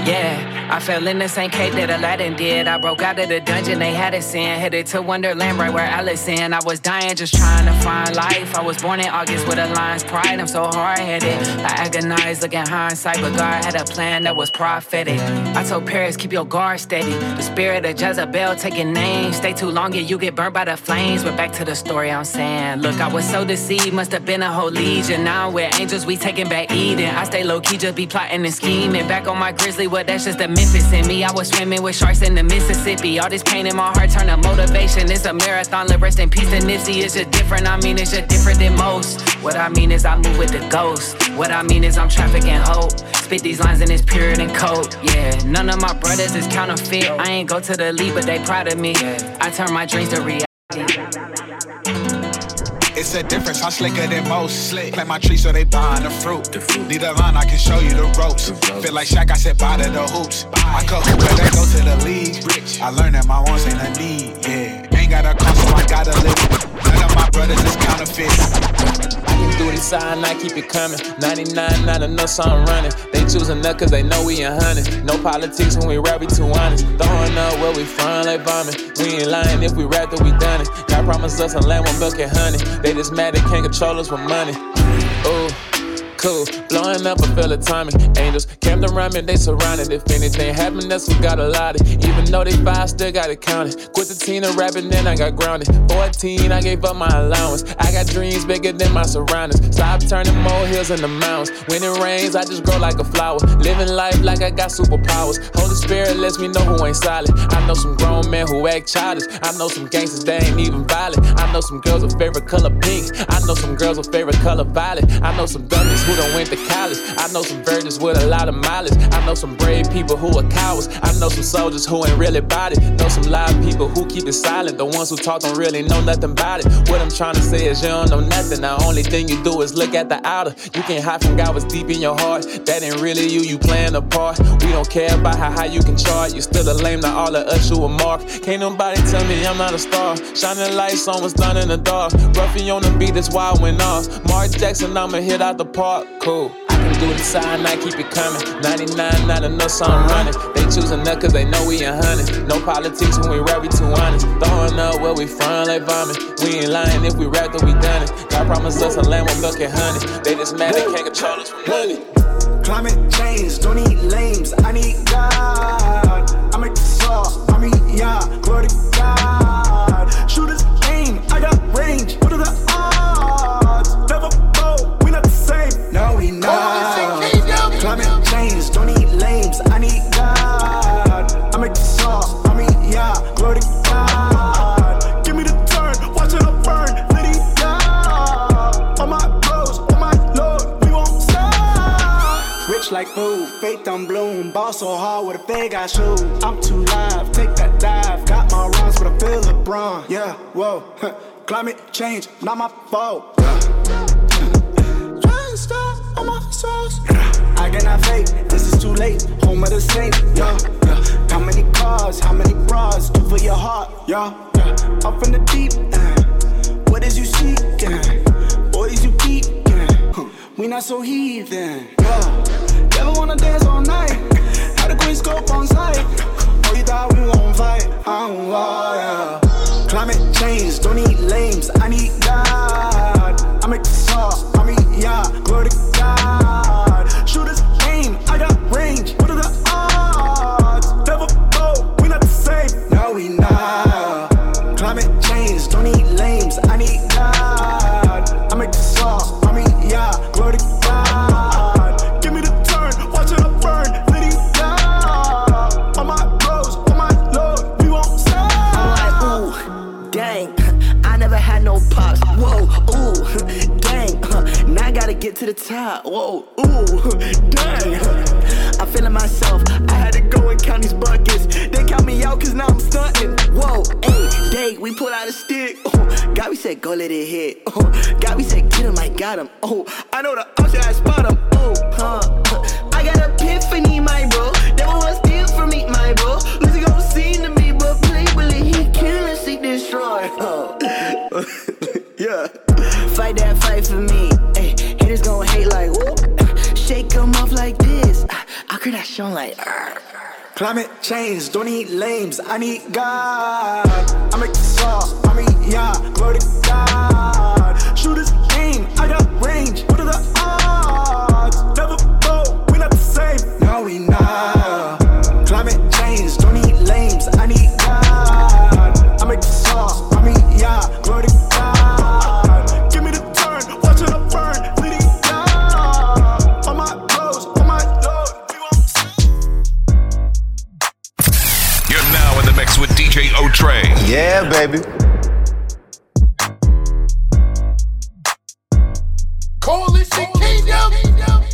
Yeah, I fell in the same cave that Aladdin did. I broke out of the dungeon they had us in. Headed to Wonderland, right where Alice in. I was dying, just trying to find life. I was born in August with a lion's pride. I'm so hard-headed. I agonized, looking hindsight, but God had a plan that was prophetic. I told Paris, keep your guard steady. The spirit of Jezebel taking names. Stay too long and you get burned by the flames. But back to the story I'm saying. Look, I was so deceived, must have been a whole legion. Now we're angels, we taking back Eden. I stay low-key, just be plotting and scheming. Back on my grizzly, well, that's just the Memphis in me. I was swimming with sharks in the Mississippi. All this pain in my heart turned to motivation. It's a marathon, let rest in peace to Nipsey. It's just different, I mean, it's just different than most. What I mean is I move with the ghost. What I mean is I'm trafficking hope. Spit these lines in it's pure and cold, yeah. None of my brothers is counterfeit. I ain't go to the league, but they proud of me. I turn my dreams to reality. It's a difference, I'm slicker than most. Slick. Plant my tree so they buying the fruit. Need a line, I can show you the ropes. Feel like Shaq, I said bye to the hoops. I could hoop, but they go to the league. I learned that my wants ain't a need, yeah. Ain't got a cost, so I gotta live. None of my brothers is counterfeit. Through the side and I keep it coming. 99, not enough, so I'm running. They choosing up cause they know we in honey. No politics when we rap, we too honest. Throwing up where we from, like bombing. We ain't lying, if we rap, then we done it. God promised us a land with milk and honey. They just mad they can't control us with money. Ooh, cool. Blowing up, I feel it timing. Angels camped around me, they surrounded. If anything happened, that's what got allotted. Even though they five, still got it counted. Quit the teen and rapping, then I got grounded. 14, I gave up my allowance. I got dreams bigger than my surroundings. Stop turning molehills into mountains. When it rains, I just grow like a flower. Living life like I got superpowers. Holy Spirit lets me know who ain't solid. I know some grown men who act childish. I know some gangsters, they ain't even violent. I know some girls with favorite color pink. I know some girls with favorite color violet. I know some dummies who done went to college. I know some virgins with a lot of mileage. I know some brave people who are cowards. I know some soldiers who ain't really about it. Know some live people who keep it silent. The ones who talk don't really know nothing about it. What I'm trying to say is you don't know nothing. The only thing you do is look at the outer. You can't hide from God, what's deep in your heart. That ain't really you, you playing a part. We don't care about how high you can charge. You still a lame to all of us, you a mark. Can't nobody tell me I'm not a star. Shining lights on what's done in the dark. Ruffy on the beat, that's why I went off. Mark Jackson, I'ma hit out the park. Cool. I can do the side and I keep it coming. 99, not enough, so I'm running. They choosing up cause they know we in honey. No politics when we rap, we too honest. Throwing up where we from, like vomit. We ain't lying, if we rap, then we done it. God promised us a land with milk and honey. They just mad, they can't control us from money. Climate change, don't need lames, I need God. I'm at the sauce, I mean, yeah, glory to God. Shooters aim, I got range, what are the odds? Never bow, we not the same, no we not. Climate change, don't need lames, I need God. I'm at the sauce, I mean, yeah, glory to God. Like food, faith don't bloom. Ball so hard with a fake I shoot. I'm too live, take that dive. Got my rhymes with a feel of LeBron. Yeah, whoa, climate change, not my fault. Trying to stop on my sauce. I cannot fake, this is too late. Home of the saint, yeah, yeah. How many cars, how many bras? Do for your heart, yeah, yeah. Up in the deep, what is you seeking? What is you geeking? We not so heathen, yeah. Never wanna dance all night. Had the green scope on sight. Oh, you thought we won't fight? I don't wanna. Climate change, don't need lames. I need God. I make the sauce. I mean, yeah, glory to God. Shooters aim, I got range. What are the odds? Never bow, we not the same. No, we not. Climate change, don't need lames. I need God. I make the sauce. I mean, yeah, glory to God. hot, whoa, ooh, dang. I'm feeling myself, I had to go and count these buckets. They count me out cause now I'm stunting. Whoa, ayy, day, we pull out a stick. Oh, God, we said go let it hit. Oh, God, we said get him, I got him. Oh, I know the option, I spot him. Oh, I got a epiphany, my bro. That one was steal from me, my bro. Listen, gon' seem to me, but play will it, he kill us, he destroy. Oh. Yeah. Fight that fight for me. Ay, haters gon' hate like, whoop. Shake them off like this. I could have shown like, argh. Climate change, don't need lames. I need God. I'm a sauce, I'm a yacht. Glory to God. Shoot this game, I got range. What are the odds? Never fold, we're not the same. No, we not. Climate change, don't need lames. I need God. I'm a sauce, I'm a yacht. Glory to God. With DJ O-Trey. Yeah, baby. Coalition Kingdom. Yeah,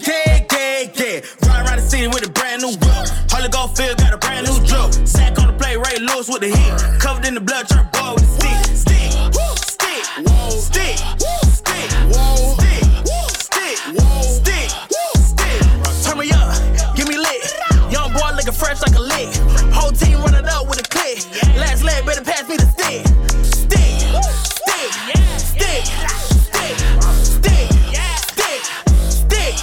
yeah, yeah. Ride around the city with a brand new whip. Holyfield got a brand new drop. Shaq on the play, Ray Lewis with the hit. Covered in the blood, turn boy with the stick. Stick, stick, stick, stick, stick, stick, stick. Turn me up, give me lit. Young boy looking fresh like a lick. Whole team running up with a click. Last leg better pass me the stick. Stick, stick, stick, stick, stick, stick, stick, stick.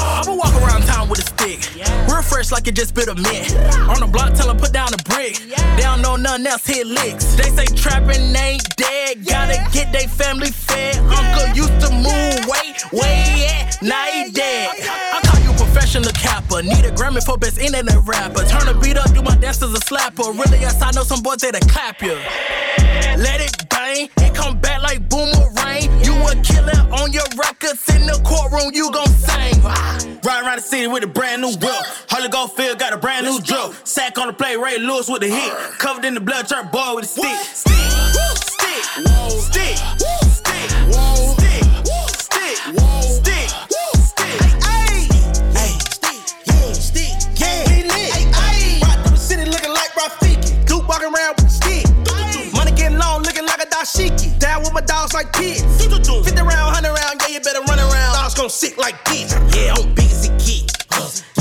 I'ma walk around town with a stick. Real fresh like it just bit a mint. On the block till I put down a brick. They don't know nothing else, hit licks. They say trapping ain't dead. Gotta get they family fed. Uncle used to move way at night dead. Professional capper, need a Grammy for best internet rapper. Turn a beat up, do my dance as a slapper. Really, yes, I know some boys that'll clap you. Let it bang, it come back like boomerang. You a killer on your records in the courtroom, you gon' sing. Ride around the city with a brand new whip. Holyfield got a brand new drill. Shaq on the play, Ray Lewis with the hit. Covered in the blood, turn boy with a stick. Stick, stick, stick, stick, stick, stick, stick. Walking around with a stick. Money getting long, looking like a dashiki. Down with my dogs like kids. 50 round, 100 round, yeah, you better run around. Dogs gon' sick like this. Yeah, I'm big as a kid.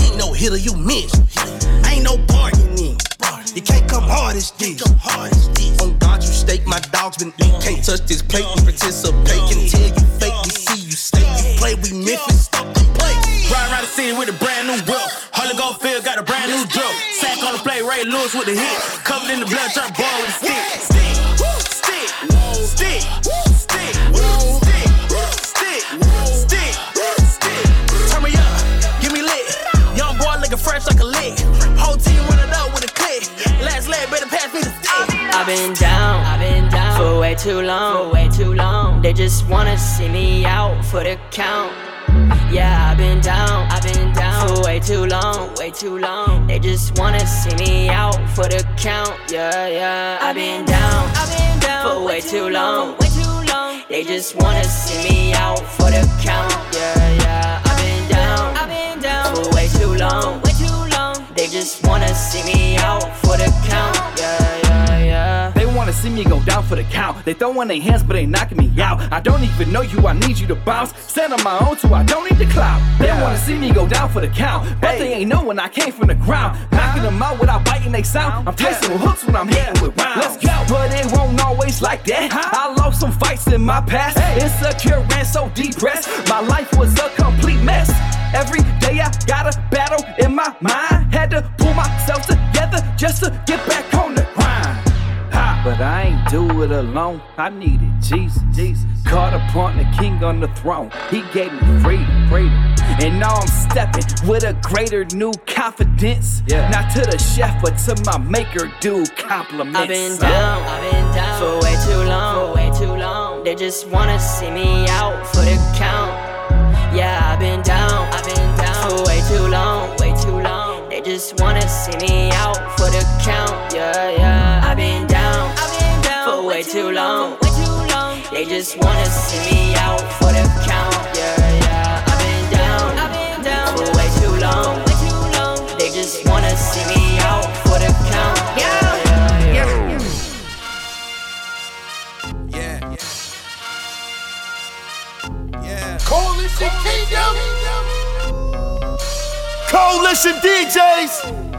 Ain't no hitter, you miss. Ain't no bargaining. You can't come hard as this. On God, you stake, my dogs been eat. Can't touch this plate, we participate. Can tell you fake, we see you stake. You play, we Memphis, stop the plate. Ride around the city with a brand new whip. Holyfield got a brand new drill. Shaq on the play, Ray Lewis with the hit. Covered in the blood, turn boy with the stick. Stick, stick, stick, stick, stick, stick, stick. Turn me up, give me lit. Young boy looking fresh like a lick. Whole team running up with a click. Last leg better pass me the stick. I've been down for way too long, They just wanna see me out for the count. Yeah, I've been down for way too long, They just wanna see me out for the count. Yeah, yeah. I've been down for way too long, They just wanna see me out for the count. Yeah, yeah. I've been down for way too long, They just wanna see me out for the count. Yeah, yeah, yeah. They wanna see me go down for the count. They throwin' their hands but they knockin' me out. I don't even know you, I need you to bounce. Stand on my own too, I don't need the clout. They wanna see me go down for the count, but they ain't knowin' I came from the ground. Knockin' them out without biting they sound. I'm tasting with hooks when I'm hitting with rounds. Let's go. But it won't always like that. I lost some fights in my past. Insecure and so depressed. My life was a complete mess. Every day I got a battle in my mind. Had to pull myself together just to get back on the grind. But I ain't do it alone, I needed Jesus. Caught upon the king on the throne, he gave me freedom. And now I'm stepping with a greater new confidence. Not to the chef, but to my maker, do compliments. I've been down for way too long, They just wanna see me out for the count. Yeah, I've been down for way too long, They just wanna see me out for the count. Yeah, yeah. I've been down for way too long, They just wanna see me out for the count. Yeah, yeah, I've been down for way too long. They just wanna see me out for the count. Yeah, yeah, yeah. Yeah, yeah, yeah. Coalition Kingdom. Coalition DJs.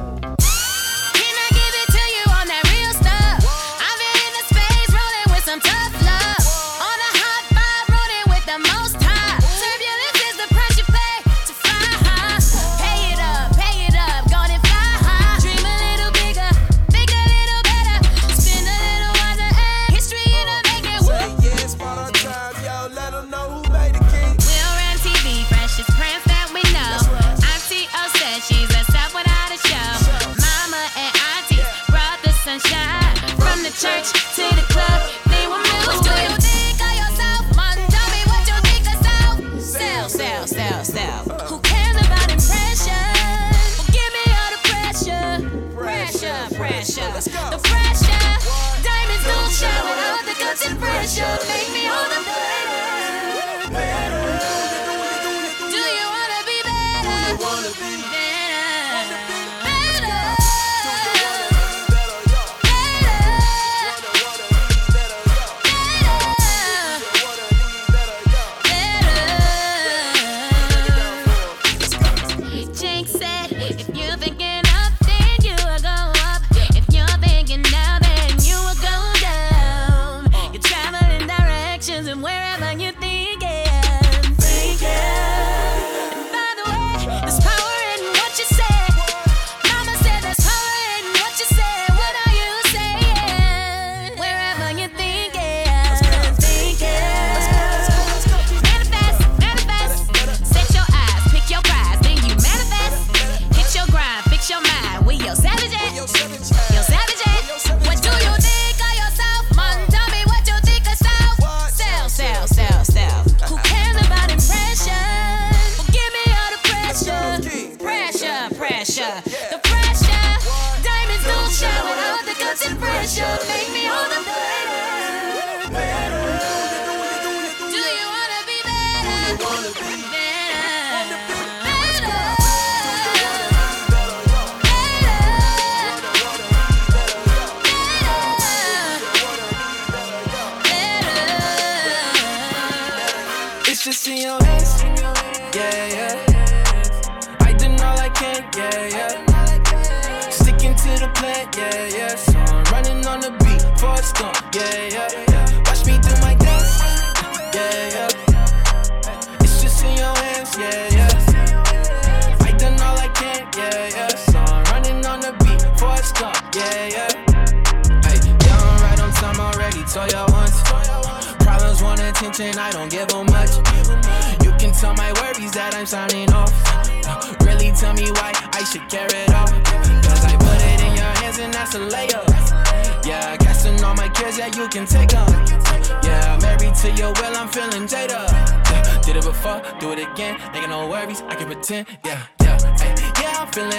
Too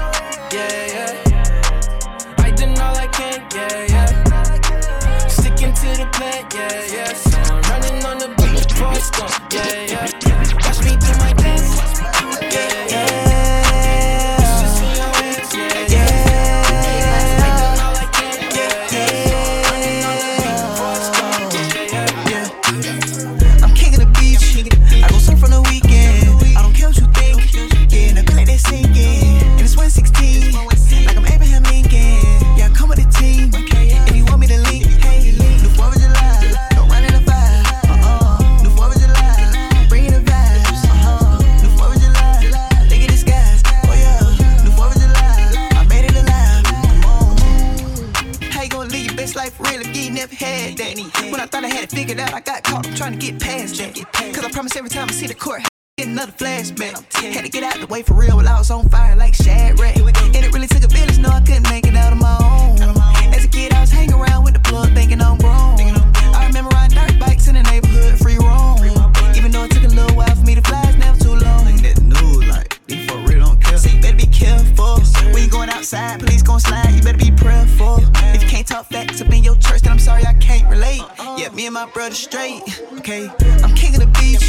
long. and my brother straight, okay? I'm king of the beach,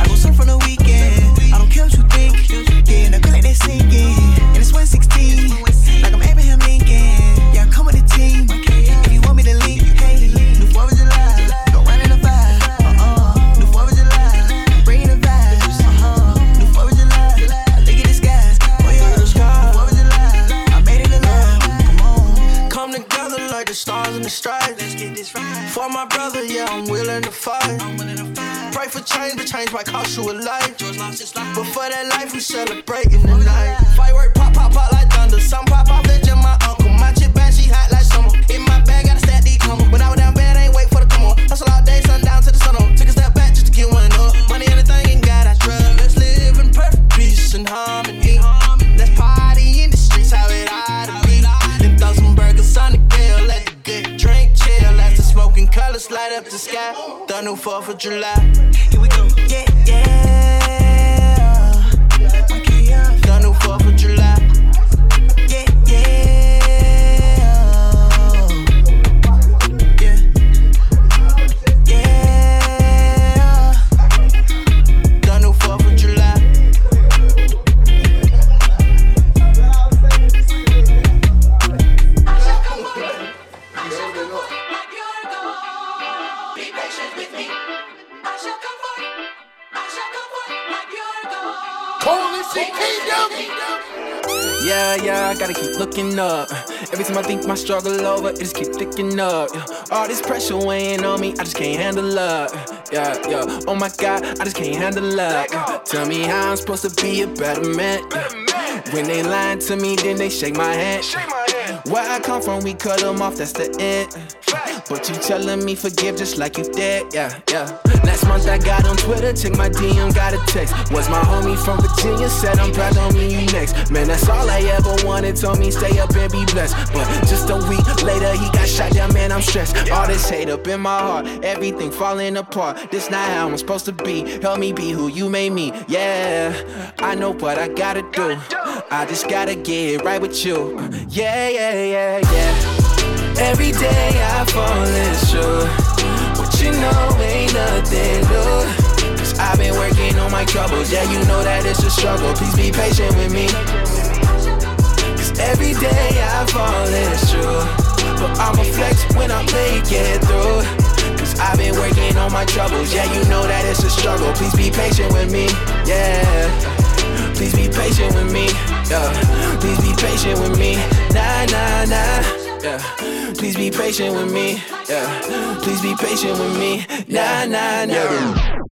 I go surf on the weekend. I don't care what you think, yeah, now go let that sink in. And it's 116, like I'm Abraham Lincoln. Yeah, I come with a team, if you want me to leave, hey, New 4th of July, go run in the vibe, New 4th of July, bring in the vibes, New 4th of July, look at the skies, oh yeah, New 4th of July, I made it alive, come on. Come together like the stars and the stripes. For my brother, yeah, I'm willing to fight. Pray for change, but change might cost you a life. But for that life, we celebrating the night. Firework pop, pop, pop like thunder. Some pop, pop, bitch, and my uncle. My chip bag, she hot like summer. In my bag, gotta stack these commas. When I was down bad, I ain't wait for the come on. Hustle all day, sundown to the sun on. Took a step back just to get one up. Money, everything, and God, I trust. Let's live in perfect peace and harmony. Let's party in the streets, how it ought to be. Then throw some burgers on the grill, let the good drink. Smoking colors light up the sky. The new 4th of July. Here we go. Yeah, yeah. The new 4th of July. Yeah, yeah. Yeah. Yeah. The new 4th of July. Yeah, yeah, I gotta keep looking up. Every time I think my struggle over, it just keep thickening up. All this pressure weighing on me, I just can't handle up. Yeah, yeah, oh my God, I just can't handle up. Tell me how I'm supposed to be a better man. When they lying to me, then they shake my hand. Where I come from, we cut them off, that's the end. But you telling me forgive just like you did, yeah, yeah. Last month I got on Twitter, check my DM, got a text. Was my homie from Virginia, said I'm proud on me, you next. Man, that's all I ever wanted, told me stay up and be blessed. But just a week later, he got shot down, man, I'm stressed. All this hate up in my heart, everything falling apart. This not how I'm supposed to be, help me be who you made me, yeah. I know what I gotta do, I just gotta get right with you. Yeah, yeah, yeah, yeah. Every day I fall short, but you know ain't nothing new. 'Cause I've been working on my troubles, yeah, you know that it's a struggle. Please be patient with me. 'Cause every day I fall short, but I'ma flex when I make it through. 'Cause I've been working on my troubles, yeah, you know that it's a struggle. Please be patient with me, yeah. Please be patient with me, yeah. Please be patient with me, nah, nah, nah, yeah. Please be patient with me, yeah. Please be patient with me, nah, nah, nah.